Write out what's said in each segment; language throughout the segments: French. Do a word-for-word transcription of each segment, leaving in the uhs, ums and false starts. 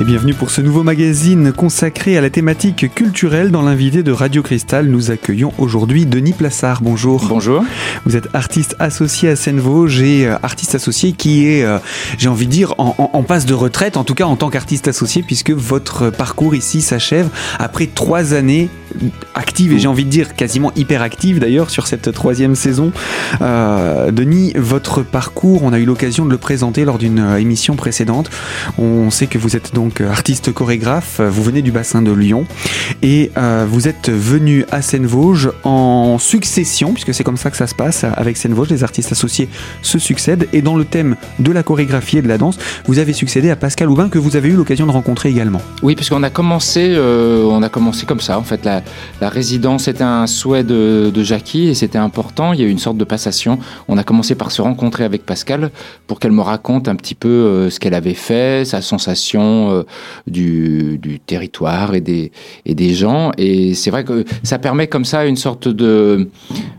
Et bienvenue pour ce nouveau magazine consacré à la thématique culturelle. Dans l'invité de Radio Cristal, nous accueillons aujourd'hui Denis Plassard. Bonjour. Bonjour. Vous êtes artiste associé à Scènes Vosges et euh, artiste associé qui est, euh, j'ai envie de dire, en, en, en passe de retraite, en tout cas en tant qu'artiste associé, puisque votre parcours ici s'achève après trois années actives, et j'ai envie de dire quasiment hyper actives d'ailleurs sur cette troisième saison. Euh, Denis, votre parcours, on a eu l'occasion de le présenter lors d'une émission précédente. On sait que vous êtes donc artiste chorégraphe, vous venez du bassin de Lyon et euh, vous êtes venu à Scènes Vosges en succession, puisque c'est comme ça que ça se passe avec Scènes Vosges, les artistes associés se succèdent, et dans le thème de la chorégraphie et de la danse, vous avez succédé à Pascale Aubin, que vous avez eu l'occasion de rencontrer également. Oui, puisqu'on a commencé, euh, on a commencé comme ça en fait, la, la résidence était un souhait de, de Jackie et c'était important, il y a eu une sorte de passation, on a commencé par se rencontrer avec Pascale pour qu'elle me raconte un petit peu euh, ce qu'elle avait fait, sa sensation euh, du, du territoire et des, et des gens, et c'est vrai que ça permet comme ça une sorte de,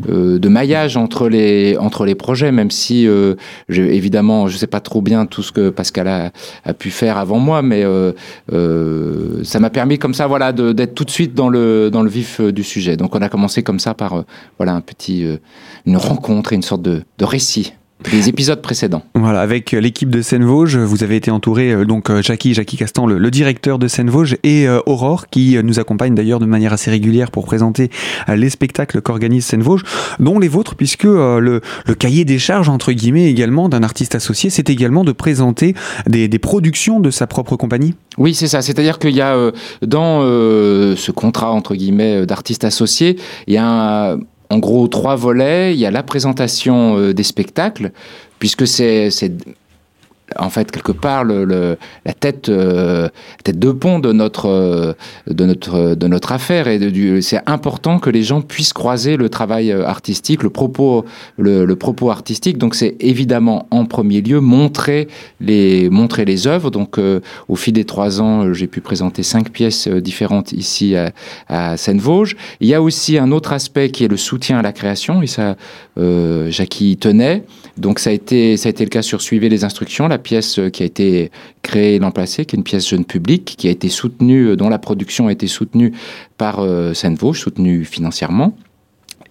euh, de maillage entre les, entre les projets, même si euh, je, évidemment je ne sais pas trop bien tout ce que Pascale a, a pu faire avant moi, mais euh, euh, ça m'a permis comme ça voilà, de, d'être tout de suite dans le, dans le vif du sujet. Donc on a commencé comme ça par euh, voilà, un petit, euh, une rencontre et une sorte de, de récit des épisodes précédents. Voilà, avec l'équipe de Scènes Vosges, vous avez été entouré euh, donc Jackie, Jackie Castan, le, le directeur de Scènes Vosges, et euh, Aurore, qui euh, nous accompagne d'ailleurs de manière assez régulière pour présenter euh, les spectacles qu'organise Scènes Vosges, dont les vôtres, puisque euh, le, le cahier des charges, entre guillemets, également d'un artiste associé, c'est également de présenter des, des productions de sa propre compagnie. Oui, c'est ça. C'est-à-dire qu'il y a euh, dans euh, ce contrat, entre guillemets, d'artiste associé, il y a un... En gros, trois volets. Il y a la présentation euh, des spectacles, puisque c'est, c'est en fait quelque part le, le, la tête, euh, tête de pont de notre, euh, de notre, de notre affaire. Et de, du, c'est important que les gens puissent croiser le travail artistique, le propos, le, le propos artistique. Donc, c'est évidemment en premier lieu montrer les, montrer les œuvres. Donc, euh, au fil des trois ans, j'ai pu présenter cinq pièces différentes ici à, à Scènes Vosges. Il y a aussi un autre aspect qui est le soutien à la création. Et ça, euh, Jackie y tenait. Donc, ça a été, ça a été le cas sur Suivez les instructions, la pièce qui a été créée l'an passé, qui est une pièce jeune public, qui a été soutenue, dont la production a été soutenue par euh, Scènes Vosges, soutenue financièrement.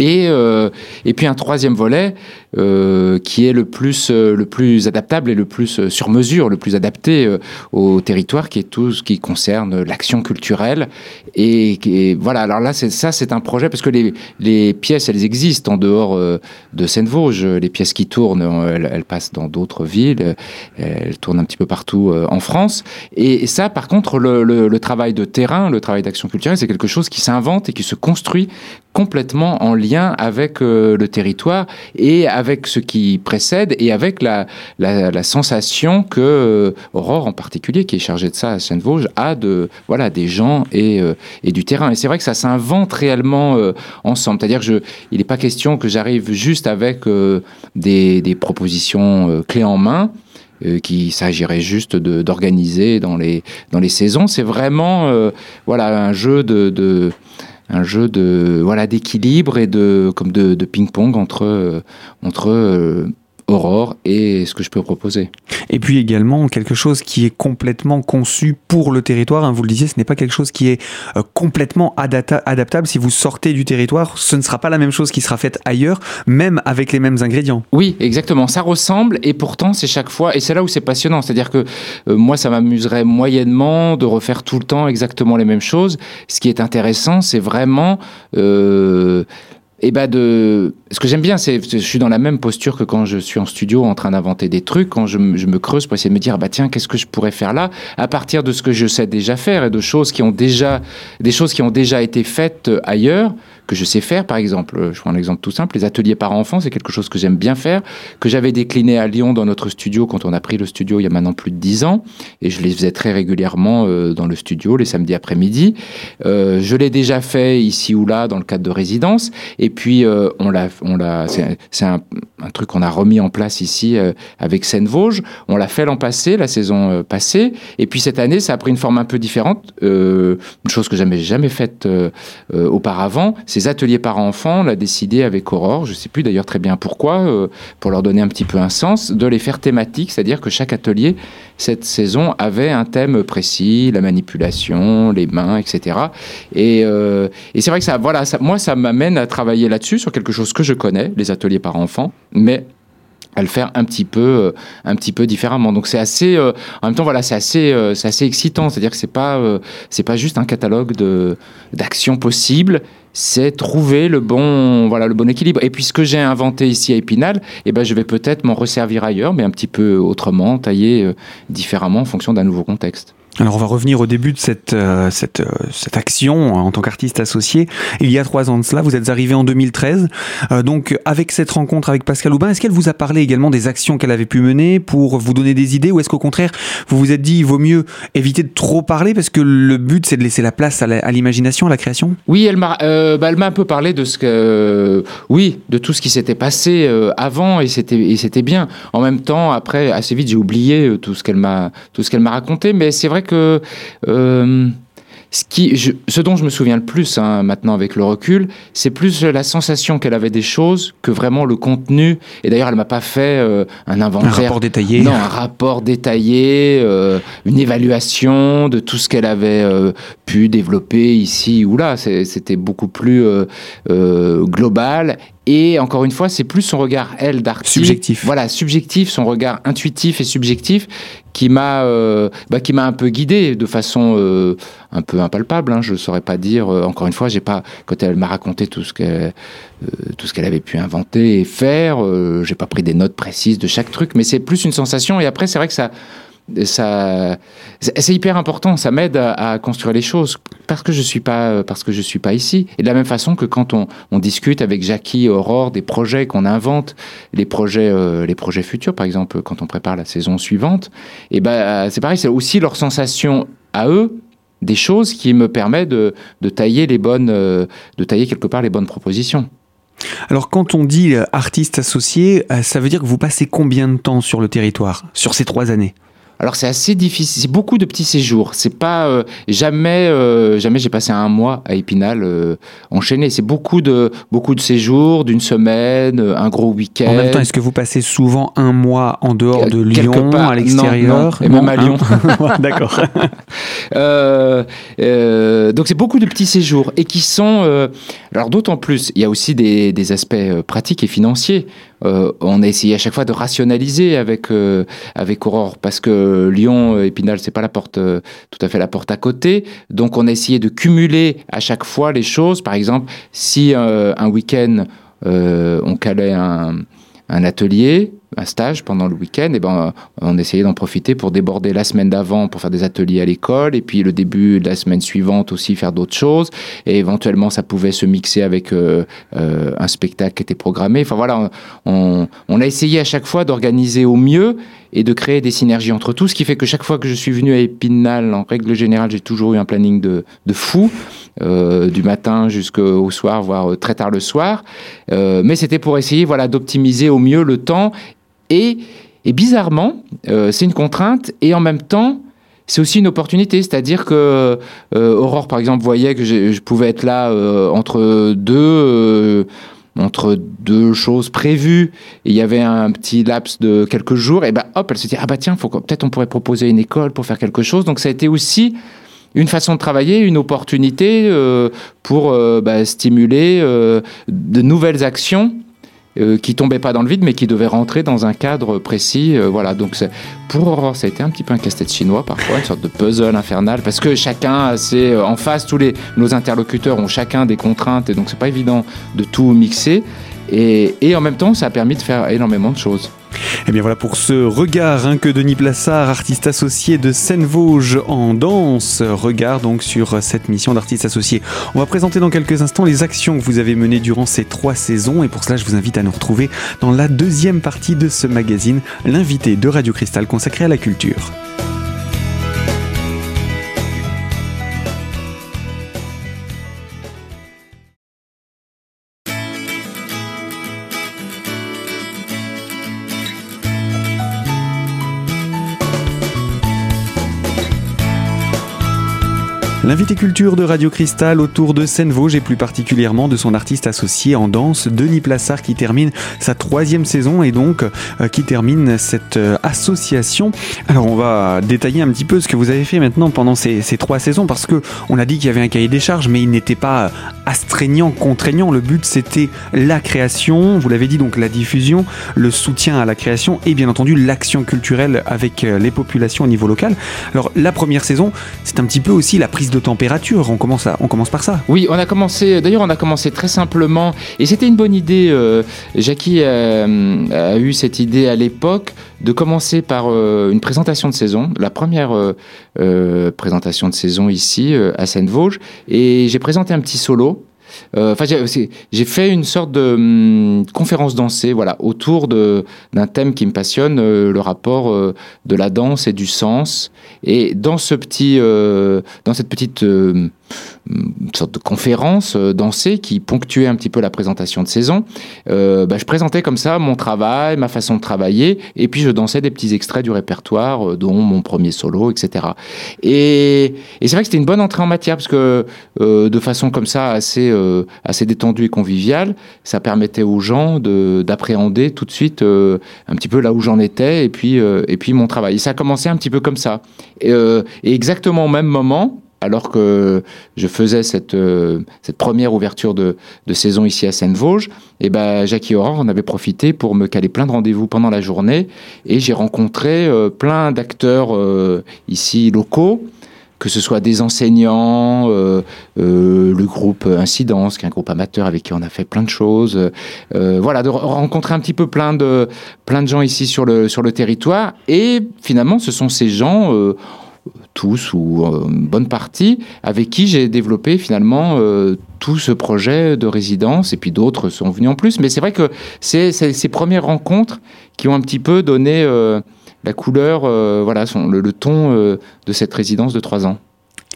Et, euh, et puis un troisième volet euh, qui est le plus, euh, le plus adaptable et le plus euh, sur mesure, le plus adapté euh, au territoire, qui est tout ce qui concerne l'action culturelle. Et, et voilà, alors là, c'est, ça c'est un projet, parce que les, les pièces, elles existent en dehors euh, de Scènes Vosges. Les pièces qui tournent, elles, elles passent dans d'autres villes, elles tournent un petit peu partout euh, en France. Et, et ça, par contre, le, le, le travail de terrain, le travail d'action culturelle, c'est quelque chose qui s'invente et qui se construit complètement en lien avec euh, le territoire et avec ce qui précède, et avec la, la, la sensation que euh, Aurore en particulier, qui est chargée de ça à Scènes Vosges, a de, voilà, des gens et, euh, et du terrain. Et c'est vrai que ça s'invente réellement euh, ensemble. C'est-à-dire que je, il n'est pas question que j'arrive juste avec euh, des, des propositions euh, clés en main, Euh, qu'il s'agirait juste de, d'organiser dans les, dans les saisons. C'est vraiment euh, voilà, un jeu de... de un jeu de voilà d'équilibre et de comme de, de ping-pong entre entre euh, Aurore et ce que je peux proposer. Et puis également quelque chose qui est complètement conçu pour le territoire, hein, vous le disiez, ce n'est pas quelque chose qui est euh, complètement adata- adaptable. Si vous sortez du territoire, ce ne sera pas la même chose qui sera faite ailleurs, même avec les mêmes ingrédients. Oui, exactement, ça ressemble, et pourtant c'est chaque fois, et c'est là où c'est passionnant, c'est-à-dire que euh, moi ça m'amuserait moyennement de refaire tout le temps exactement les mêmes choses. Ce qui est intéressant, c'est vraiment... Euh, Et eh ben de ce que j'aime bien, c'est je suis dans la même posture que quand je suis en studio en train d'inventer des trucs, quand je, je me creuse pour essayer de me dire bah tiens, qu'est-ce que je pourrais faire là à partir de ce que je sais déjà faire et de choses qui ont déjà des choses qui ont déjà été faites ailleurs, que je sais faire. Par exemple, je prends un exemple tout simple, les ateliers parents-enfants, c'est quelque chose que j'aime bien faire, que j'avais décliné à Lyon dans notre studio quand on a pris le studio il y a maintenant plus de dix ans, et je les faisais très régulièrement euh, dans le studio les samedis après-midi. Euh, je l'ai déjà fait ici ou là dans le cadre de résidence, et puis euh, on l'a, on l'a, c'est, c'est un, un truc qu'on a remis en place ici euh, avec Scènes Vosges. On l'a fait l'an passé, la saison euh, passée, et puis cette année ça a pris une forme un peu différente, euh, une chose que j'avais jamais faite euh, euh, auparavant. C'est les ateliers parents-enfants, on l'a décidé avec Aurore, je ne sais plus d'ailleurs très bien pourquoi, euh, pour leur donner un petit peu un sens, de les faire thématiques, c'est-à-dire que chaque atelier cette saison avait un thème précis, la manipulation, les mains, et cetera. Et, euh, et c'est vrai que ça, voilà, ça, moi, ça m'amène à travailler là-dessus, sur quelque chose que je connais, les ateliers par enfants, mais à le faire un petit peu, un petit peu différemment. Donc c'est assez, euh, en même temps, voilà, c'est assez, euh, c'est assez excitant. C'est-à-dire que c'est pas, euh, c'est pas juste un catalogue de d'actions possibles. C'est trouver le bon, voilà, le bon équilibre. Et puis ce que j'ai inventé ici à Épinal, eh ben je vais peut-être m'en resservir ailleurs, mais un petit peu autrement, taillé euh, différemment en fonction d'un nouveau contexte. Alors on va revenir au début de cette, euh, cette, euh, cette action en tant qu'artiste associé. Il y a trois ans de cela, vous êtes arrivé en deux mille treize. Euh, donc avec cette rencontre avec Pascale Aubin, est-ce qu'elle vous a parlé également des actions qu'elle avait pu mener pour vous donner des idées, ou est-ce qu'au contraire vous vous êtes dit il vaut mieux éviter de trop parler parce que le but c'est de laisser la place à, la, à l'imagination, à la création? Oui, elle m'a, euh, bah, elle m'a un peu parlé de ce que, euh, oui, de tout ce qui s'était passé euh, avant, et c'était, et c'était bien. En même temps, après assez vite j'ai oublié tout ce qu'elle m'a, tout ce qu'elle m'a raconté, mais c'est vrai que que euh, ce, qui, je, ce dont je me souviens le plus, hein, maintenant avec le recul, c'est plus la sensation qu'elle avait des choses que vraiment le contenu. Et d'ailleurs, elle m'a pas fait euh, un inventaire, un rapport détaillé, non, un rapport détaillé, euh, une évaluation de tout ce qu'elle avait euh, pu développer ici ou là. C'est, c'était beaucoup plus euh, euh, global. Et encore une fois, c'est plus son regard, elle, d'artiste. Subjectif. Voilà, subjectif, son regard intuitif et subjectif qui m'a, euh, bah, qui m'a un peu guidé de façon euh, un peu impalpable. Hein, je ne saurais pas dire. Euh, encore une fois, j'ai pas, quand elle m'a raconté tout ce qu'elle, euh, tout ce qu'elle avait pu inventer et faire, euh, j'ai pas pris des notes précises de chaque truc, mais c'est plus une sensation. Et après, c'est vrai que ça... Ça, c'est hyper important, ça m'aide à, à construire les choses parce que je suis pas, parce que je suis pas ici. Et de la même façon que quand on, on discute avec Jackie, Aurore, des projets qu'on invente, les projets, euh, les projets futurs, par exemple, quand on prépare la saison suivante, et ben c'est pareil, c'est aussi leur sensation à eux des choses qui me permet de, de tailler les bonnes, euh, de tailler quelque part les bonnes propositions. Alors quand on dit artiste associé, ça veut dire que vous passez combien de temps sur le territoire, sur ces trois années ? Alors c'est assez difficile, c'est beaucoup de petits séjours. C'est pas euh, jamais, euh, jamais j'ai passé un mois à Épinal euh, enchaîné. C'est beaucoup de beaucoup de séjours, d'une semaine, un gros week-end. En même temps, est-ce que vous passez souvent un mois en dehors de Lyon, part, à l'extérieur, non, non, et même à Lyon? D'accord. euh, euh, donc c'est beaucoup de petits séjours et qui sont euh, alors d'autant plus. Il y a aussi des, des aspects pratiques et financiers. Euh, on a essayé à chaque fois de rationaliser avec euh, avec Aurore parce que Lyon, Épinal, c'est pas la porte euh, tout à fait la porte à côté, donc on a essayé de cumuler à chaque fois les choses. Par exemple, si euh, un week-end euh, on calait un un atelier, un stage pendant le week-end, et ben on essayait d'en profiter pour déborder la semaine d'avant pour faire des ateliers à l'école, et puis le début de la semaine suivante aussi faire d'autres choses, et éventuellement ça pouvait se mixer avec euh, euh, un spectacle qui était programmé. Enfin voilà, on, on a essayé à chaque fois d'organiser au mieux et de créer des synergies entre tout, ce qui fait que chaque fois que je suis venu à Épinal, en règle générale, j'ai toujours eu un planning de, de fou, euh, du matin jusqu'au soir, voire très tard le soir, euh, mais c'était pour essayer, voilà, d'optimiser au mieux le temps. Et, et bizarrement, euh, c'est une contrainte et en même temps, c'est aussi une opportunité. C'est-à-dire que euh, Aurore, par exemple, voyait que je, je pouvais être là euh, entre deux... Euh, entre deux choses prévues, et il y avait un petit laps de quelques jours, et ben hop, elle se dit ah bah tiens, faut que, peut-être on pourrait proposer une école pour faire quelque chose. Donc ça a été aussi une façon de travailler, une opportunité euh, pour euh, bah, stimuler euh, de nouvelles actions euh, qui tombaient pas dans le vide, mais qui devaient rentrer dans un cadre précis. Euh, voilà, donc c'est, pour Aurore, ça a été un petit peu un casse-tête chinois parfois, une sorte de puzzle infernal, parce que chacun, c'est en face, tous les, nos interlocuteurs ont chacun des contraintes, et donc c'est pas évident de tout mixer, et, et en même temps, ça a permis de faire énormément de choses. Et bien voilà pour ce regard hein, que Denis Plassard, artiste associé de Scènes Vosges en danse, regard donc sur cette mission d'artiste associé. On va présenter dans quelques instants les actions que vous avez menées durant ces trois saisons, et pour cela je vous invite à nous retrouver dans la deuxième partie de ce magazine, l'invité de Radio Cristal consacré à la culture. L'invité culture de Radio Cristal autour de Scènes Vosges et plus particulièrement de son artiste associé en danse, Denis Plassard, qui termine sa troisième saison et donc euh, qui termine cette euh, association. Alors on va détailler un petit peu ce que vous avez fait maintenant pendant ces, ces trois saisons, parce que on a dit qu'il y avait un cahier des charges, mais il n'était pas astreignant, contraignant. Le but c'était la création, vous l'avez dit, donc la diffusion, le soutien à la création et bien entendu l'action culturelle avec les populations au niveau local. Alors la première saison, c'est un petit peu aussi la prise de température, on commence, à, on commence par ça. Oui, on a commencé, d'ailleurs on a commencé très simplement, et c'était une bonne idée, euh, Jackie a, a eu cette idée à l'époque de commencer par euh, une présentation de saison, la première euh, euh, présentation de saison ici euh, à Scènes Vosges, et j'ai présenté un petit solo. Enfin, euh, j'ai, j'ai fait une sorte de hum, conférence dansée, voilà, autour de, d'un thème qui me passionne, euh, le rapport euh, de la danse et du sens. Et dans ce petit, euh, dans cette petite euh, sorte de conférence euh, dansée qui ponctuait un petit peu la présentation de saison, euh, bah, je présentais comme ça mon travail, ma façon de travailler, et puis je dansais des petits extraits du répertoire, euh, dont mon premier solo, et cetera. Et, et c'est vrai que c'était une bonne entrée en matière parce que euh, de façon comme ça assez euh, assez détendu et convivial, ça permettait aux gens de, d'appréhender tout de suite euh, un petit peu là où j'en étais et puis, euh, et puis mon travail. Et ça a commencé un petit peu comme ça. Et, euh, et exactement au même moment, alors que je faisais cette, euh, cette première ouverture de, de saison ici à Scènes Vosges, et ben Jackie Aurore en avait profité pour me caler plein de rendez-vous pendant la journée et j'ai rencontré euh, plein d'acteurs euh, ici locaux, que ce soit des enseignants, euh, euh, le groupe Incidence, qui est un groupe amateur avec qui on a fait plein de choses, euh, voilà, de re- rencontrer un petit peu plein de plein de gens ici sur le sur le territoire. Et finalement, ce sont ces gens, euh, tous ou euh, une bonne partie, avec qui j'ai développé finalement euh, tout ce projet de résidence. Et puis d'autres sont venus en plus. Mais c'est vrai que c'est, c'est ces premières rencontres qui ont un petit peu donné Euh, la couleur, euh, voilà, son, le, le ton euh, de cette résidence de trois ans.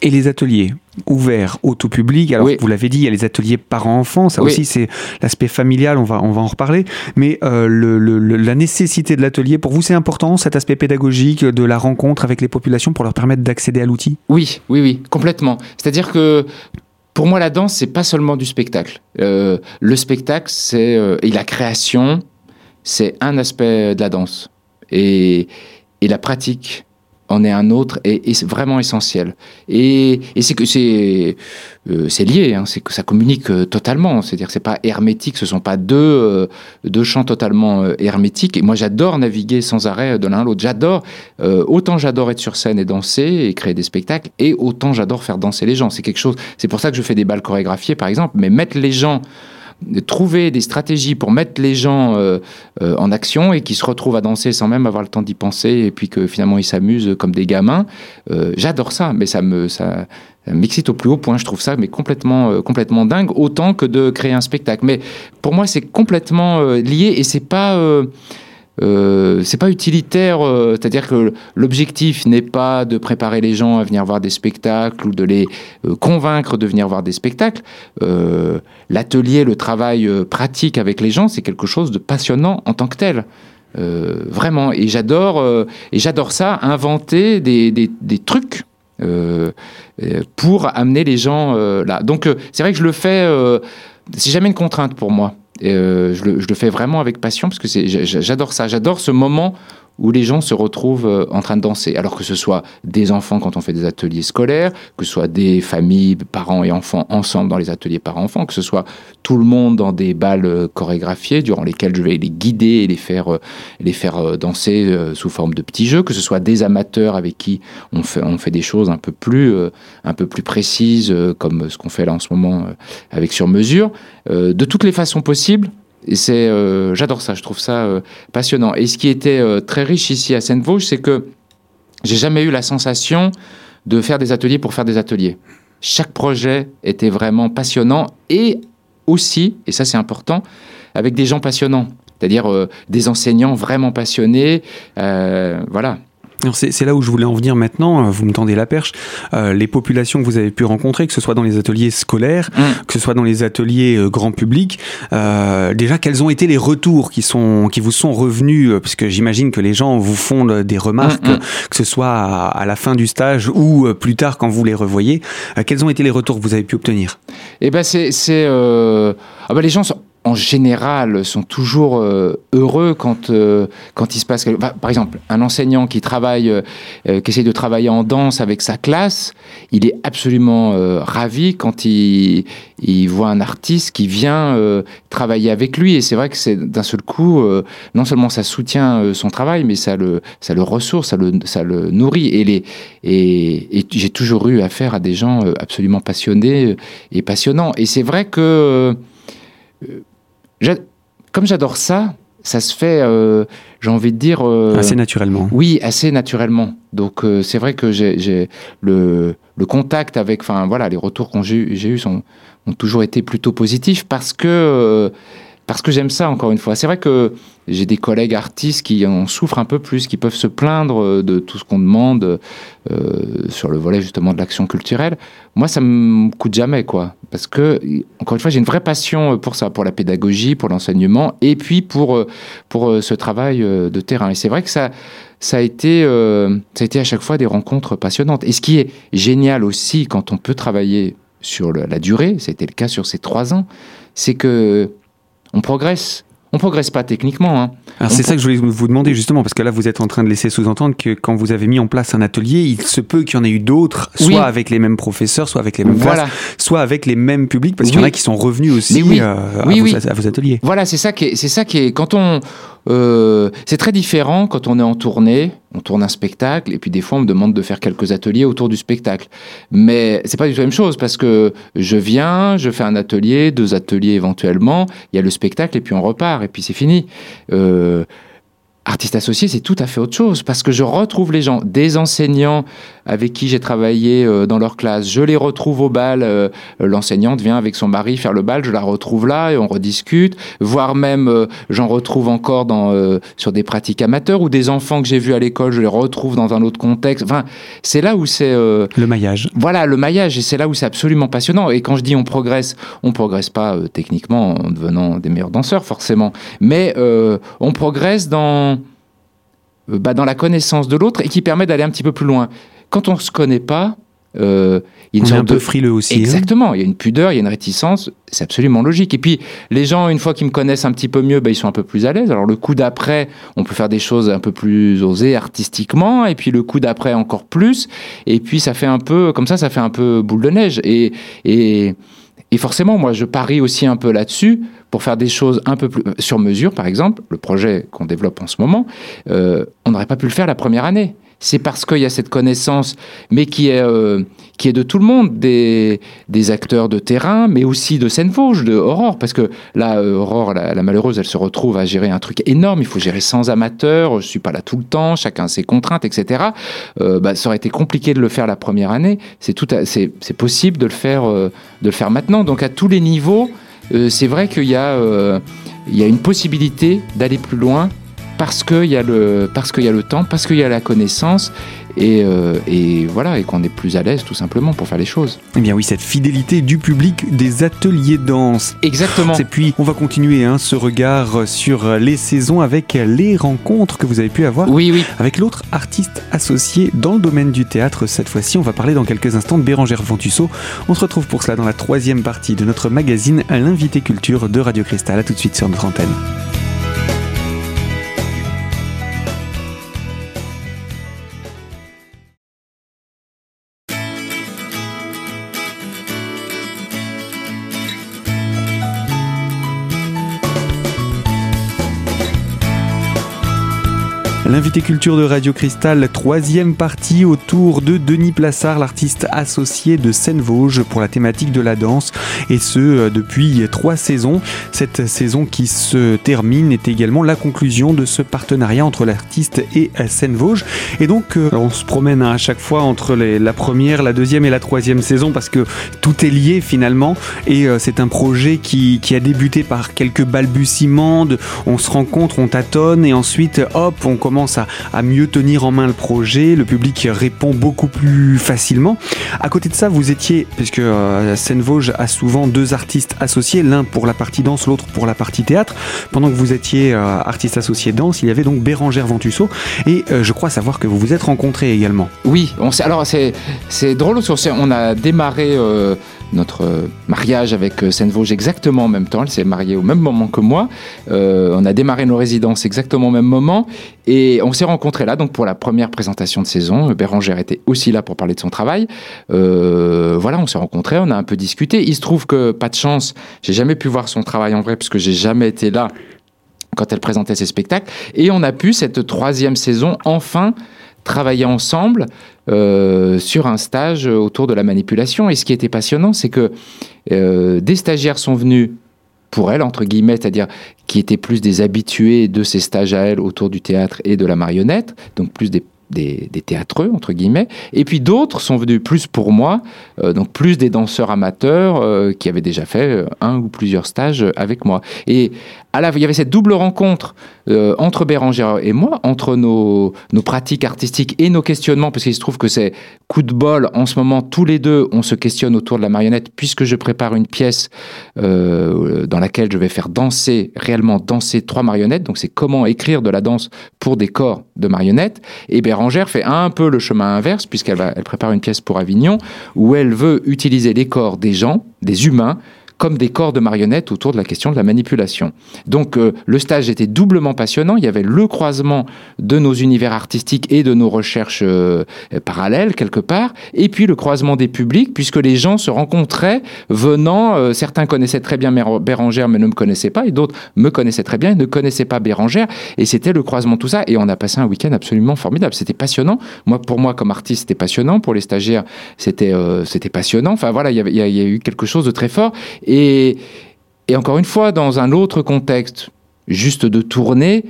Et les ateliers ouverts au tout public, alors oui. Vous l'avez dit, il y a les ateliers parents-enfants, ça oui. Aussi c'est l'aspect familial, on va, on va en reparler, mais euh, le, le, la nécessité de l'atelier, pour vous c'est important, cet aspect pédagogique de la rencontre avec les populations pour leur permettre d'accéder à l'outil ? Oui, oui, oui, complètement. C'est-à-dire que pour moi la danse, c'est pas seulement du spectacle. Euh, le spectacle, c'est, euh, et la création, c'est un aspect de la danse. Et, et la pratique en est un autre et, et c'est vraiment essentiel. Et, et c'est que c'est euh, c'est lié, hein, c'est que ça communique euh, totalement. C'est-à-dire que c'est pas hermétique, ce sont pas deux euh, deux champs totalement euh, hermétiques. Et moi, j'adore naviguer sans arrêt de l'un à l'autre. J'adore euh, autant j'adore être sur scène et danser et créer des spectacles, et autant j'adore faire danser les gens. C'est quelque chose. C'est pour ça que je fais des balles chorégraphiées, par exemple. Mais mettre les gens de trouver des stratégies pour mettre les gens euh, euh, en action et qu'ils se retrouvent à danser sans même avoir le temps d'y penser et puis que finalement ils s'amusent comme des gamins, euh, j'adore ça, mais ça, me, ça, ça m'excite au plus haut point, je trouve ça mais complètement, euh, complètement dingue, autant que de créer un spectacle. Mais pour moi c'est complètement euh, lié et c'est pas... Euh, Euh, c'est pas utilitaire, euh, c'est-à-dire que l'objectif n'est pas de préparer les gens à venir voir des spectacles ou de les euh, convaincre de venir voir des spectacles. Euh, l'atelier, le travail euh, pratique avec les gens, c'est quelque chose de passionnant en tant que tel. Euh, vraiment. Et j'adore, euh, et j'adore ça, inventer des, des, des trucs. Euh, pour amener les gens euh, là. Donc euh, c'est vrai que je le fais, euh, c'est jamais une contrainte pour moi. Et, euh, je, le, je le fais vraiment avec passion parce que c'est, j'adore ça, j'adore ce moment où les gens se retrouvent euh, en train de danser. Alors que ce soit des enfants quand on fait des ateliers scolaires, que ce soit des familles, parents et enfants ensemble dans les ateliers parents-enfants, que ce soit tout le monde dans des balles euh, chorégraphiées durant lesquelles je vais les guider et les faire, euh, les faire euh, danser euh, sous forme de petits jeux, que ce soit des amateurs avec qui on fait, on fait des choses un peu plus, euh, un peu plus précises, euh, comme ce qu'on fait là en ce moment euh, avec Sur Mesure, euh, de toutes les façons possibles. Et c'est, euh, j'adore ça, je trouve ça euh, passionnant. Et ce qui était euh, très riche ici à Scènes Vosges, c'est que j'ai jamais eu la sensation de faire des ateliers pour faire des ateliers. Chaque projet était vraiment passionnant et aussi, et ça c'est important, avec des gens passionnants, c'est-à-dire euh, des enseignants vraiment passionnés, euh, voilà. Alors c'est, c'est là où je voulais en venir maintenant, vous me tendez la perche, euh, les populations que vous avez pu rencontrer, que ce soit dans les ateliers scolaires, mmh. que ce soit dans les ateliers euh, grand public, euh, déjà quels ont été les retours qui, sont, qui vous sont revenus, euh, parce que j'imagine que les gens vous font euh, des remarques, mmh. euh, que ce soit à, à la fin du stage ou euh, plus tard quand vous les revoyez, euh, quels ont été les retours que vous avez pu obtenir ? Eh ben c'est... c'est euh... ah ben les gens sont... en général, sont toujours euh, heureux quand, euh, quand il se passe... Bah, par exemple, un enseignant qui travaille, euh, qui essaye de travailler en danse avec sa classe, il est absolument euh, ravi quand il, il voit un artiste qui vient euh, travailler avec lui. Et c'est vrai que c'est, d'un seul coup, euh, non seulement ça soutient euh, son travail, mais ça le, ça le ressource, ça le, ça le nourrit. Et, les, et, et j'ai toujours eu affaire à des gens absolument passionnés et passionnants. Et c'est vrai que... Euh, Comme j'adore ça, ça se fait, euh, j'ai envie de dire... Euh, assez naturellement. Oui, assez naturellement. Donc, euh, c'est vrai que j'ai, j'ai le, le contact avec... Enfin, voilà, les retours que j'ai, j'ai eus sont, ont toujours été plutôt positifs parce que... Euh, Parce que j'aime ça, encore une fois. C'est vrai que j'ai des collègues artistes qui en souffrent un peu plus, qui peuvent se plaindre de tout ce qu'on demande euh, sur le volet, justement, de l'action culturelle. Moi, ça me coûte jamais, quoi. Parce que, encore une fois, j'ai une vraie passion pour ça, pour la pédagogie, pour l'enseignement, et puis pour, pour ce travail de terrain. Et c'est vrai que ça, ça, a été, euh, ça a été à chaque fois des rencontres passionnantes. Et ce qui est génial aussi, quand on peut travailler sur le, la durée, c'était le cas sur ces trois ans, c'est que... On progresse. On ne progresse pas techniquement. Hein. Alors on c'est pro- ça que je voulais vous demander justement, parce que là, vous êtes en train de laisser sous-entendre que quand vous avez mis en place un atelier, il se peut qu'il y en ait eu d'autres, soit oui. avec les mêmes professeurs, soit avec les mêmes voilà. classes, soit avec les mêmes publics, parce oui. qu'il y en a qui sont revenus aussi oui. euh, à, oui, vos, oui. à vos ateliers. Voilà, c'est ça qui est... C'est, ça qui est quand on, euh, c'est très différent quand on est en tournée, on tourne un spectacle, et puis des fois, on me demande de faire quelques ateliers autour du spectacle. Mais ce n'est pas du tout la même chose, parce que je viens, je fais un atelier, deux ateliers éventuellement, il y a le spectacle, et puis on repart. Et puis c'est fini. Euh, artiste associé, c'est tout à fait autre chose parce que je retrouve les gens, des enseignants avec qui j'ai travaillé euh, dans leur classe. Je les retrouve au bal. Euh, l'enseignante vient avec son mari faire le bal, je la retrouve là et on rediscute. Voire même, euh, j'en retrouve encore dans, euh, sur des pratiques amateurs ou des enfants que j'ai vus à l'école, je les retrouve dans un autre contexte. Enfin, c'est là où c'est... Euh, le maillage. Voilà, le maillage. Et c'est là où c'est absolument passionnant. Et quand je dis on progresse, on ne progresse pas euh, techniquement en devenant des meilleurs danseurs, forcément. Mais euh, on progresse dans... Bah, dans la connaissance de l'autre et qui permet d'aller un petit peu plus loin. Quand on ne se connaît pas, euh, il y a une sorte un peu de... frileux aussi. Exactement, hein. Il y a une pudeur, il y a une réticence, c'est absolument logique. Et puis, les gens, une fois qu'ils me connaissent un petit peu mieux, bah, ils sont un peu plus à l'aise. Alors, le coup d'après, on peut faire des choses un peu plus osées artistiquement, et puis le coup d'après, encore plus. Et puis, ça fait un peu, comme ça, ça fait un peu boule de neige. Et, et, et forcément, moi, je parie aussi un peu là-dessus pour faire des choses un peu plus... Sur mesure, par exemple, le projet qu'on développe en ce moment, euh, on n'aurait pas pu le faire la première année. C'est parce qu'il y a cette connaissance, mais qui est, euh, qui est de tout le monde, des, des acteurs de terrain, mais aussi de Scènes Vosges, de Aurore, parce que là, euh, Aurore, la, la malheureuse, elle se retrouve à gérer un truc énorme, il faut gérer sans amateurs, je ne suis pas là tout le temps, chacun a ses contraintes, et cetera. Euh, bah, ça aurait été compliqué de le faire la première année, c'est, tout à, c'est, c'est possible de le, faire, euh, de le faire maintenant, donc à tous les niveaux, Euh, c'est vrai qu'il y a, euh, il y a une possibilité d'aller plus loin parce qu'il y a le, parce qu'il y a le temps, parce qu'il y a la connaissance. Et, euh, et voilà, et qu'on est plus à l'aise tout simplement pour faire les choses. Eh bien oui, cette fidélité du public des ateliers danse. Exactement. Et puis on va continuer hein, ce regard sur les saisons avec les rencontres que vous avez pu avoir oui, oui. avec l'autre artiste associé dans le domaine du théâtre. Cette fois-ci, on va parler dans quelques instants de Bérangère Vantusso. On se retrouve pour cela dans la troisième partie de notre magazine L'invité culture de Radio Cristal. A tout de suite sur notre antenne. L'invité culture de Radio Cristal, troisième partie autour de Denis Plassard, l'artiste associé de Scènes Vosges pour la thématique de la danse, et ce depuis trois saisons. Cette saison qui se termine est également la conclusion de ce partenariat entre l'artiste et Scènes Vosges. Et donc on se promène à chaque fois entre les, la première, la deuxième et la troisième saison parce que tout est lié finalement, et c'est un projet qui, qui a débuté par quelques balbutiements, de, on se rencontre, on tâtonne et ensuite hop, on commence commence à, à mieux tenir en main le projet, le public répond beaucoup plus facilement. À côté de ça, vous étiez, puisque euh, Scènes Vosges a souvent deux artistes associés, l'un pour la partie danse, l'autre pour la partie théâtre. Pendant que vous étiez euh, artiste associé danse, il y avait donc Bérangère Vantusso, et euh, je crois savoir que vous vous êtes rencontrés également. Oui, on s'est, alors c'est, c'est drôle, on a démarré euh, notre mariage avec Scènes Vosges exactement en même temps, elle s'est mariée au même moment que moi, euh, on a démarré nos résidences exactement au même moment, et on s'est rencontrés là, donc pour la première présentation de saison. Bérangère était aussi là pour parler de son travail, euh, voilà, on s'est rencontrés, on a un peu discuté. Il se trouve que, pas de chance, j'ai jamais pu voir son travail en vrai, puisque j'ai jamais été là quand elle présentait ses spectacles, et on a pu, cette troisième saison, enfin travailler ensemble euh, sur un stage autour de la manipulation. Et ce qui était passionnant, c'est que euh, des stagiaires sont venus pour elle, entre guillemets, c'est-à-dire qui étaient plus des habitués de ces stages à elle autour du théâtre et de la marionnette, donc plus des Des, des théâtreux, entre guillemets, et puis d'autres sont venus plus pour moi, euh, donc plus des danseurs amateurs euh, qui avaient déjà fait un ou plusieurs stages avec moi. Et à la, il y avait cette double rencontre euh, entre Bérangère et moi, entre nos, nos pratiques artistiques et nos questionnements, parce qu'il se trouve que c'est coup de bol, en ce moment, tous les deux, on se questionne autour de la marionnette, puisque je prépare une pièce euh, dans laquelle je vais faire danser, réellement danser trois marionnettes, donc c'est comment écrire de la danse pour des corps de marionnettes, et Bérangère fait un peu le chemin inverse, puisqu'elle va, elle prépare une pièce pour Avignon où elle veut utiliser les corps des gens, des humains, comme des corps de marionnettes autour de la question de la manipulation. Donc euh, le stage était doublement passionnant, il y avait le croisement de nos univers artistiques et de nos recherches euh, parallèles quelque part, et puis le croisement des publics, puisque les gens se rencontraient venant, euh, certains connaissaient très bien Bérangère mais ne me connaissaient pas, et d'autres me connaissaient très bien et ne connaissaient pas Bérangère, et c'était le croisement de tout ça, et on a passé un week-end absolument formidable, c'était passionnant. Moi, pour moi comme artiste c'était passionnant, pour les stagiaires c'était, euh, c'était passionnant, enfin voilà, il y, avait, il y a eu quelque chose de très fort. Et, et encore une fois, dans un autre contexte, juste de tournée,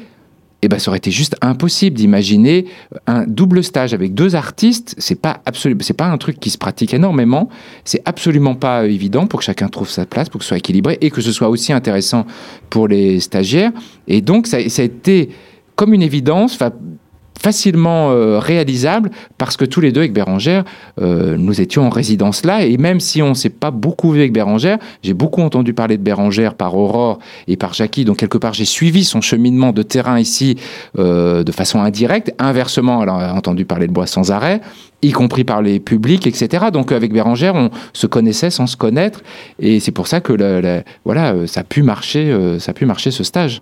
eh ben, ça aurait été juste impossible d'imaginer un double stage avec deux artistes. C'est pas absolu, c'est pas un truc qui se pratique énormément. C'est absolument pas évident pour que chacun trouve sa place, pour que ce soit équilibré et que ce soit aussi intéressant pour les stagiaires. Et donc, ça, ça a été comme une évidence, facilement euh, réalisable, parce que tous les deux avec Bérangère, euh, nous étions en résidence là, et même si on ne s'est pas beaucoup vu avec Bérangère, j'ai beaucoup entendu parler de Bérangère par Aurore et par Jackie, donc quelque part j'ai suivi son cheminement de terrain ici euh, de façon indirecte, inversement elle a entendu parler de moi sans arrêt, y compris par les publics, et cetera. Donc avec Bérangère, on se connaissait sans se connaître, et c'est pour ça que la, la, voilà, ça a pu marcher, euh, ça a pu marcher ce stage.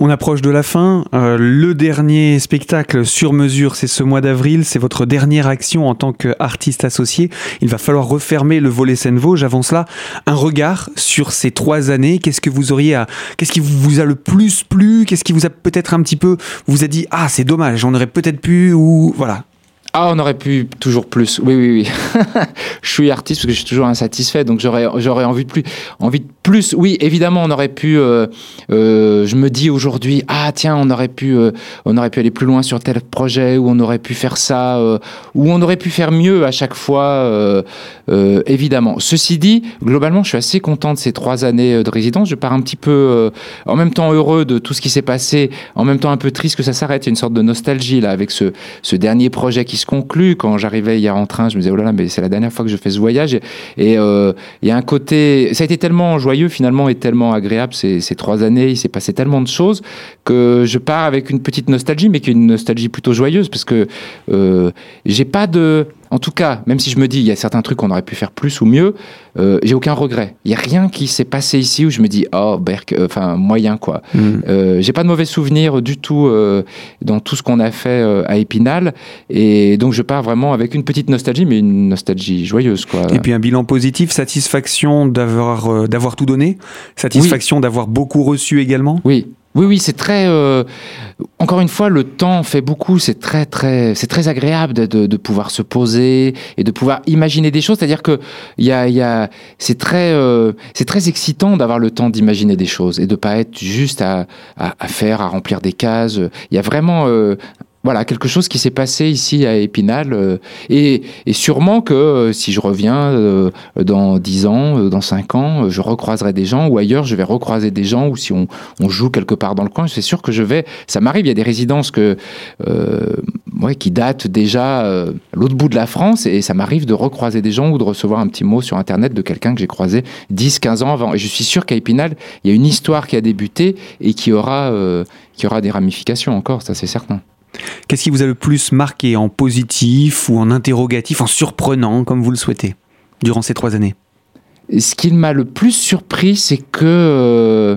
On approche de la fin, euh, le dernier spectacle sur mesure, c'est ce mois d'avril, c'est votre dernière action en tant qu'artiste associé. Il va falloir refermer le volet Scènes Vosges. Avant cela, un regard sur ces trois années, qu'est-ce que vous auriez à, qu'est-ce qui vous a le plus plu, qu'est-ce qui vous a peut-être un petit peu, vous a dit, ah c'est dommage, on aurait peut-être pu, ou voilà. Ah, on aurait pu toujours plus. Oui, oui, oui. Je suis artiste parce que je suis toujours insatisfait, donc j'aurais, j'aurais envie de plus. Envie de plus. Oui, évidemment, on aurait pu. Euh, euh, je me dis aujourd'hui, ah tiens, on aurait pu, euh, on aurait pu aller plus loin sur tel projet, ou on aurait pu faire ça, euh, ou on aurait pu faire mieux à chaque fois. Euh, euh, évidemment. Ceci dit, globalement, je suis assez content de ces trois années de résidence. Je pars un petit peu, euh, en même temps heureux de tout ce qui s'est passé, en même temps un peu triste que ça s'arrête. Il y a une sorte de nostalgie là avec ce, ce dernier projet qui se conclu. Quand j'arrivais hier en train, je me disais oh là là, mais c'est la dernière fois que je fais ce voyage, et il euh, y a un côté, ça a été tellement joyeux finalement et tellement agréable ces, ces trois années, il s'est passé tellement de choses que je pars avec une petite nostalgie, mais qui est une nostalgie plutôt joyeuse, parce que euh, j'ai pas de, en tout cas, même si je me dis il y a certains trucs qu'on aurait pu faire plus ou mieux, euh, j'ai aucun regret, il n'y a rien qui s'est passé ici où je me dis oh berk, enfin euh, moyen quoi, mmh. euh, j'ai pas de mauvais souvenirs du tout euh, dans tout ce qu'on a fait euh, à Épinal, et Et donc je pars vraiment avec une petite nostalgie, mais une nostalgie joyeuse, quoi. Et puis un bilan positif, satisfaction d'avoir, euh, d'avoir tout donné, satisfaction oui. d'avoir beaucoup reçu également. Oui. Oui, oui, c'est très. Euh, encore une fois, le temps fait beaucoup. C'est très, très, c'est très agréable de, de, de pouvoir se poser et de pouvoir imaginer des choses. C'est-à-dire que il y a, il y a, c'est très, euh, c'est très excitant d'avoir le temps d'imaginer des choses et de pas être juste à, à, à faire, à remplir des cases. Il y a vraiment. Euh, Voilà, quelque chose qui s'est passé ici à Épinal euh, et, et sûrement que euh, si je reviens euh, dans dix ans, euh, dans cinq ans, euh, je recroiserai des gens ou ailleurs je vais recroiser des gens ou si on, on joue quelque part dans le coin, c'est sûr que je vais... Ça m'arrive, il y a des résidences que, euh, ouais, qui datent déjà euh, à l'autre bout de la France et ça m'arrive de recroiser des gens ou de recevoir un petit mot sur Internet de quelqu'un que j'ai croisé dix, quinze ans avant. Et je suis sûr qu'à Épinal, il y a une histoire qui a débuté et qui aura, euh, qui aura des ramifications encore, ça c'est certain. Qu'est-ce qui vous a le plus marqué en positif ou en interrogatif, en surprenant, comme vous le souhaitez, durant ces trois années ? Ce qui m'a le plus surpris, c'est que euh,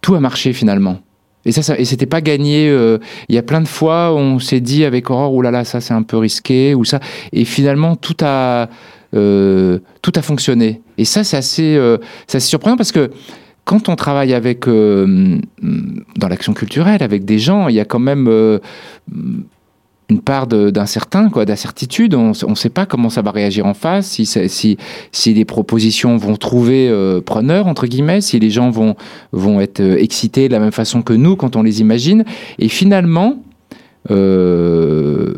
tout a marché finalement. Et ça, ça et c'était pas gagné. Euh, il y a plein de fois, on s'est dit avec Aurore, oh là là, ça c'est un peu risqué, ou ça. Et finalement, tout a, euh, tout a fonctionné. Et ça, c'est assez, euh, c'est assez surprenant parce que quand on travaille avec, euh, dans l'action culturelle, avec des gens, il y a quand même euh, une part de, d'incertain, quoi, d'incertitude. On ne sait pas comment ça va réagir en face, si, si, si les propositions vont trouver euh, preneur, entre guillemets, si les gens vont, vont être excités de la même façon que nous quand on les imagine. Et finalement, euh,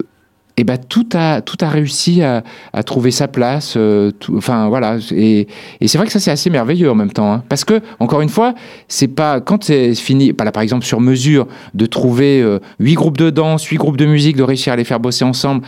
et ben, tout, a, tout a réussi à, à trouver sa place. Euh, tout, enfin, voilà. Et, et c'est vrai que ça, c'est assez merveilleux en même temps. Hein, parce que, encore une fois, c'est pas, quand c'est fini, ben là, par exemple, sur mesure, de trouver euh, huit groupes de danse, huit groupes de musique, de réussir à les faire bosser ensemble,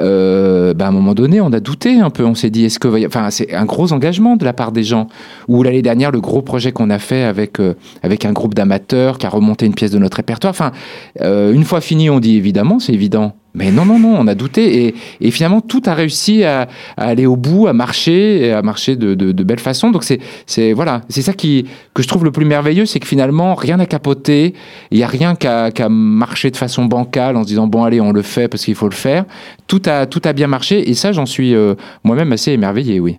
euh, ben, à un moment donné, on a douté un peu. On s'est dit, est-ce que... Enfin, c'est un gros engagement de la part des gens. Ou l'année dernière, le gros projet qu'on a fait avec, euh, avec un groupe d'amateurs qui a remonté une pièce de notre répertoire. Enfin, euh, une fois fini, on dit, évidemment, c'est évident. Mais non, non, non, on a douté et, et finalement tout a réussi à, à aller au bout, à marcher, et à marcher de, de, de belle façon. Donc c'est, c'est voilà, c'est ça qui que je trouve le plus merveilleux, c'est que finalement rien n'a capoté, il y a rien qu'à, qu'à marcher de façon bancale en se disant bon allez on le fait parce qu'il faut le faire. Tout a tout a bien marché et ça j'en suis euh, moi-même assez émerveillé, oui.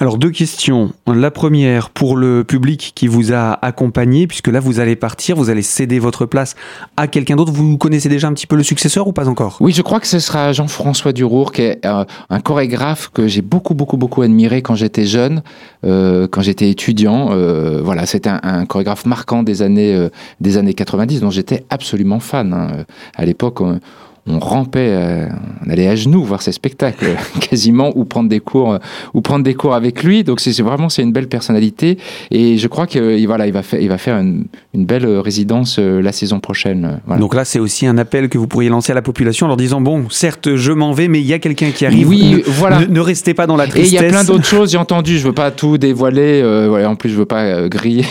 Alors deux questions. La première pour le public qui vous a accompagné, puisque là vous allez partir, vous allez céder votre place à quelqu'un d'autre. Vous connaissez déjà un petit peu le successeur ou pas encore ? Oui, je crois que ce sera Jean-François Durour, qui est un, un chorégraphe que j'ai beaucoup, beaucoup, beaucoup admiré quand j'étais jeune, euh, quand j'étais étudiant. Euh, voilà, c'était un, un chorégraphe marquant des années, euh, des années quatre-vingt-dix, dont j'étais absolument fan. Hein. À l'époque... On, On rampait, euh, on allait à genoux voir ses spectacles euh, quasiment, ou prendre des cours, euh, ou prendre des cours avec lui. Donc c'est, c'est vraiment c'est une belle personnalité et je crois qu'il euh, voilà il va faire il va faire une, une belle résidence euh, la saison prochaine. Euh, voilà. Donc là c'est aussi un appel que vous pourriez lancer à la population en leur disant bon certes je m'en vais mais il y a quelqu'un qui arrive. Oui ne, voilà. Ne, ne restez pas dans la tristesse. Et il y a plein d'autres choses j'ai entendu. Je veux pas tout dévoiler. Euh, voilà, en plus je veux pas euh, griller.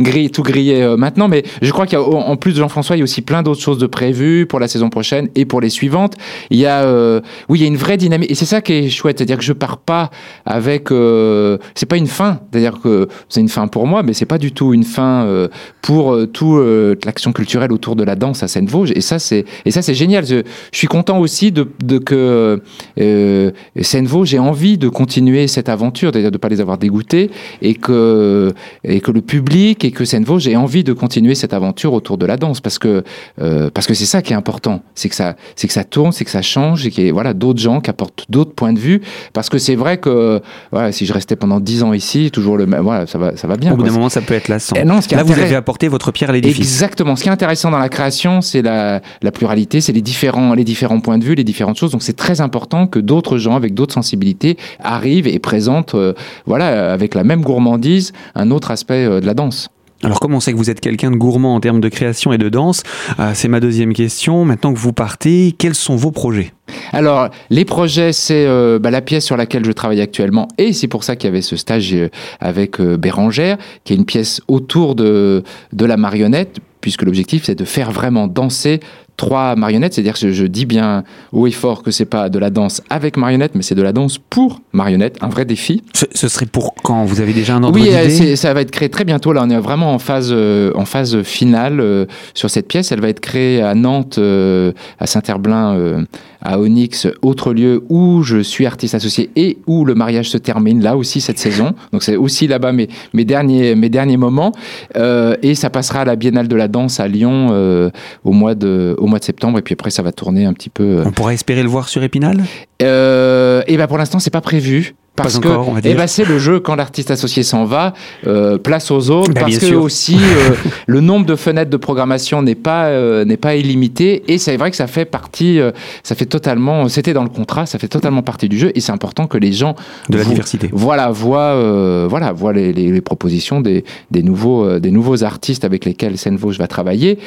Gris, tout grillé euh, maintenant, mais je crois qu'il y a, en plus de Jean-François, il y a aussi plein d'autres choses de prévues pour la saison prochaine et pour les suivantes. Il y a, euh, oui, il y a une vraie dynamique et c'est ça qui est chouette, c'est-à-dire que je pars pas avec, euh, c'est pas une fin, c'est-à-dire que c'est une fin pour moi, mais c'est pas du tout une fin euh, pour euh, toute euh, l'action culturelle autour de la danse à Scènes Vosges et ça c'est et ça c'est génial. Je, je suis content aussi de, de que euh, Scènes Vosges ait envie de continuer cette aventure, c'est-à-dire de pas les avoir dégoûtés et que et que le public et que Scènes Vosges ait envie de continuer cette aventure autour de la danse parce que euh, parce que c'est ça qui est important, c'est que ça c'est que ça tourne, c'est que ça change et qu'il y ait voilà d'autres gens qui apportent d'autres points de vue parce que c'est vrai que voilà si je restais pendant dix ans ici toujours le même voilà ça va ça va bien au bout d'un moment ça peut être lassant. Non, ce qui là intéress... vous avez apporté votre pierre à l'édifice. Exactement, ce qui est intéressant dans la création c'est la la pluralité, c'est les différents les différents points de vue, les différentes choses donc c'est très important que d'autres gens avec d'autres sensibilités arrivent et présentent euh, voilà avec la même gourmandise un autre aspect euh, de la danse. Alors comme on sait que vous êtes quelqu'un de gourmand en termes de création et de danse, euh, c'est ma deuxième question. Maintenant que vous partez, quels sont vos projets ? Alors les projets, c'est euh, bah, la pièce sur laquelle je travaille actuellement et c'est pour ça qu'il y avait ce stage euh, avec euh, Bérangère, qui est une pièce autour de, de la marionnette, puisque l'objectif c'est de faire vraiment danser trois marionnettes, c'est-à-dire que je dis bien haut et fort que c'est pas de la danse avec marionnette, mais c'est de la danse pour marionnette, un vrai défi. Ce, ce serait pour quand ? Vous avez déjà un ordre oui, d'idée ? Oui, ça va être créé très bientôt. Là, on est vraiment en phase, euh, en phase finale euh, sur cette pièce. Elle va être créée à Nantes, euh, à Saint-Herblain, euh, à Onyx, autre lieu où je suis artiste associé et où le mariage se termine, là aussi cette saison. Donc c'est aussi là-bas mes, mes, derniers, mes derniers moments. Euh, et ça passera à la Biennale de la Danse à Lyon euh, au mois de... Au mois de septembre et puis après ça va tourner un petit peu. On pourra espérer le voir sur Épinal ? Euh, et ben pour l'instant c'est pas prévu. parce que encore, eh ben, c'est le jeu quand l'artiste associé s'en va, euh, place aux autres, ben, parce que sûr. aussi euh, le nombre de fenêtres de programmation n'est pas euh, n'est pas illimité, et c'est vrai que ça fait partie, euh, ça fait totalement, c'était dans le contrat, ça fait totalement partie du jeu, et c'est important que les gens de la vous, diversité, voilà, voient euh, voilà voient les, les, les propositions des des nouveaux euh, des nouveaux artistes avec lesquels Scènes Vosges va travailler,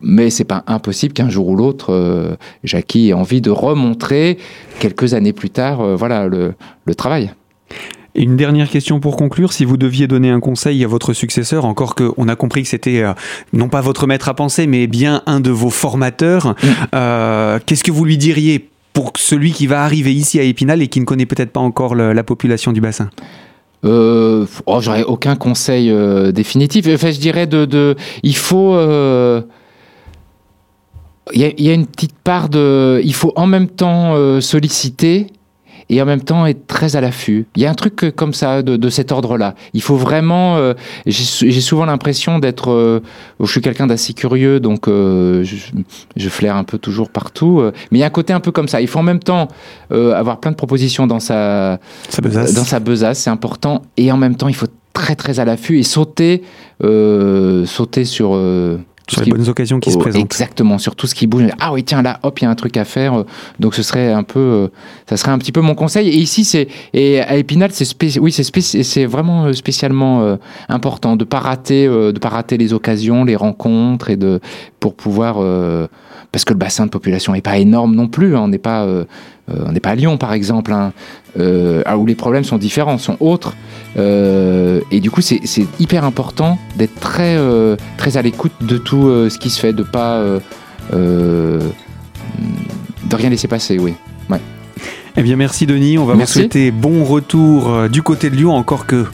mais c'est pas impossible qu'un jour ou l'autre, euh, Jackie ait envie de remontrer quelques années plus tard, euh, voilà le le travail. Une dernière question pour conclure. Si vous deviez donner un conseil à votre successeur, encore qu'on a compris que c'était euh, non pas votre maître à penser, mais bien un de vos formateurs, mmh. euh, qu'est-ce que vous lui diriez pour celui qui va arriver ici à Épinal et qui ne connaît peut-être pas encore le, la population du bassin ? euh, oh, J'aurais aucun conseil euh, définitif. Enfin, je dirais de, de, il faut... Euh... Il y a, il y a une petite part de... Il faut en même temps euh, solliciter... et en même temps être très à l'affût. Il y a un truc comme ça, de, de cet ordre-là. Il faut vraiment... Euh, j'ai, j'ai souvent l'impression d'être... Euh, je suis quelqu'un d'assez curieux, donc euh, je, je flaire un peu toujours partout. Euh, mais il y a un côté un peu comme ça. Il faut en même temps euh, avoir plein de propositions dans sa, sa besace. Dans sa besace, c'est important. Et en même temps, il faut très très à l'affût et sauter, euh, sauter sur... Euh, Sur les qui... bonnes occasions qui oh, se présentent. Exactement, sur tout ce qui bouge. Ah oui, tiens, là, hop, il y a un truc à faire. Donc, ce serait un peu, ça serait un petit peu mon conseil. Et ici, c'est, et à Épinal, c'est spéci... oui, c'est spéci... c'est vraiment spécialement euh, important de pas rater, euh, de pas rater les occasions, les rencontres, et de, pour pouvoir, euh... parce que le bassin de population n'est pas énorme non plus. Hein. On n'est pas, euh... on n'est pas à Lyon, par exemple, hein. euh... où les problèmes sont différents, sont autres. Euh, et du coup, c'est, c'est hyper important d'être très, euh, très à l'écoute de tout euh, ce qui se fait, de pas euh, euh, de rien laisser passer, oui. Ouais. Eh bien, merci Denis. On va merci. vous souhaiter bon retour euh, du côté de Lyon, encore que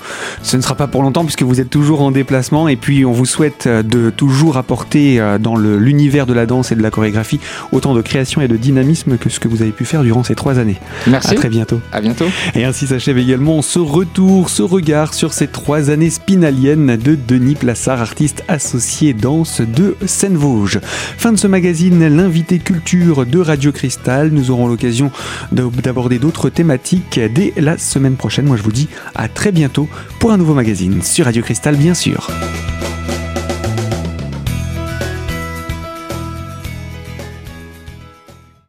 ce ne sera pas pour longtemps puisque vous êtes toujours en déplacement. Et puis, on vous souhaite euh, de toujours apporter euh, dans le, l'univers de la danse et de la chorégraphie autant de création et de dynamisme que ce que vous avez pu faire durant ces trois années. Merci. À très bientôt. À bientôt. Et ainsi s'achève également ce retour, ce regard sur ces trois années spinaliennes de Denis Plassard, artiste associé danse de Scènes Vosges. Fin de ce magazine, l'invité culture de Radio Cristal. Nous aurons l'occasion de, de aborder d'autres thématiques dès la semaine prochaine. Moi, je vous dis à très bientôt pour un nouveau magazine sur Radio Cristal, bien sûr.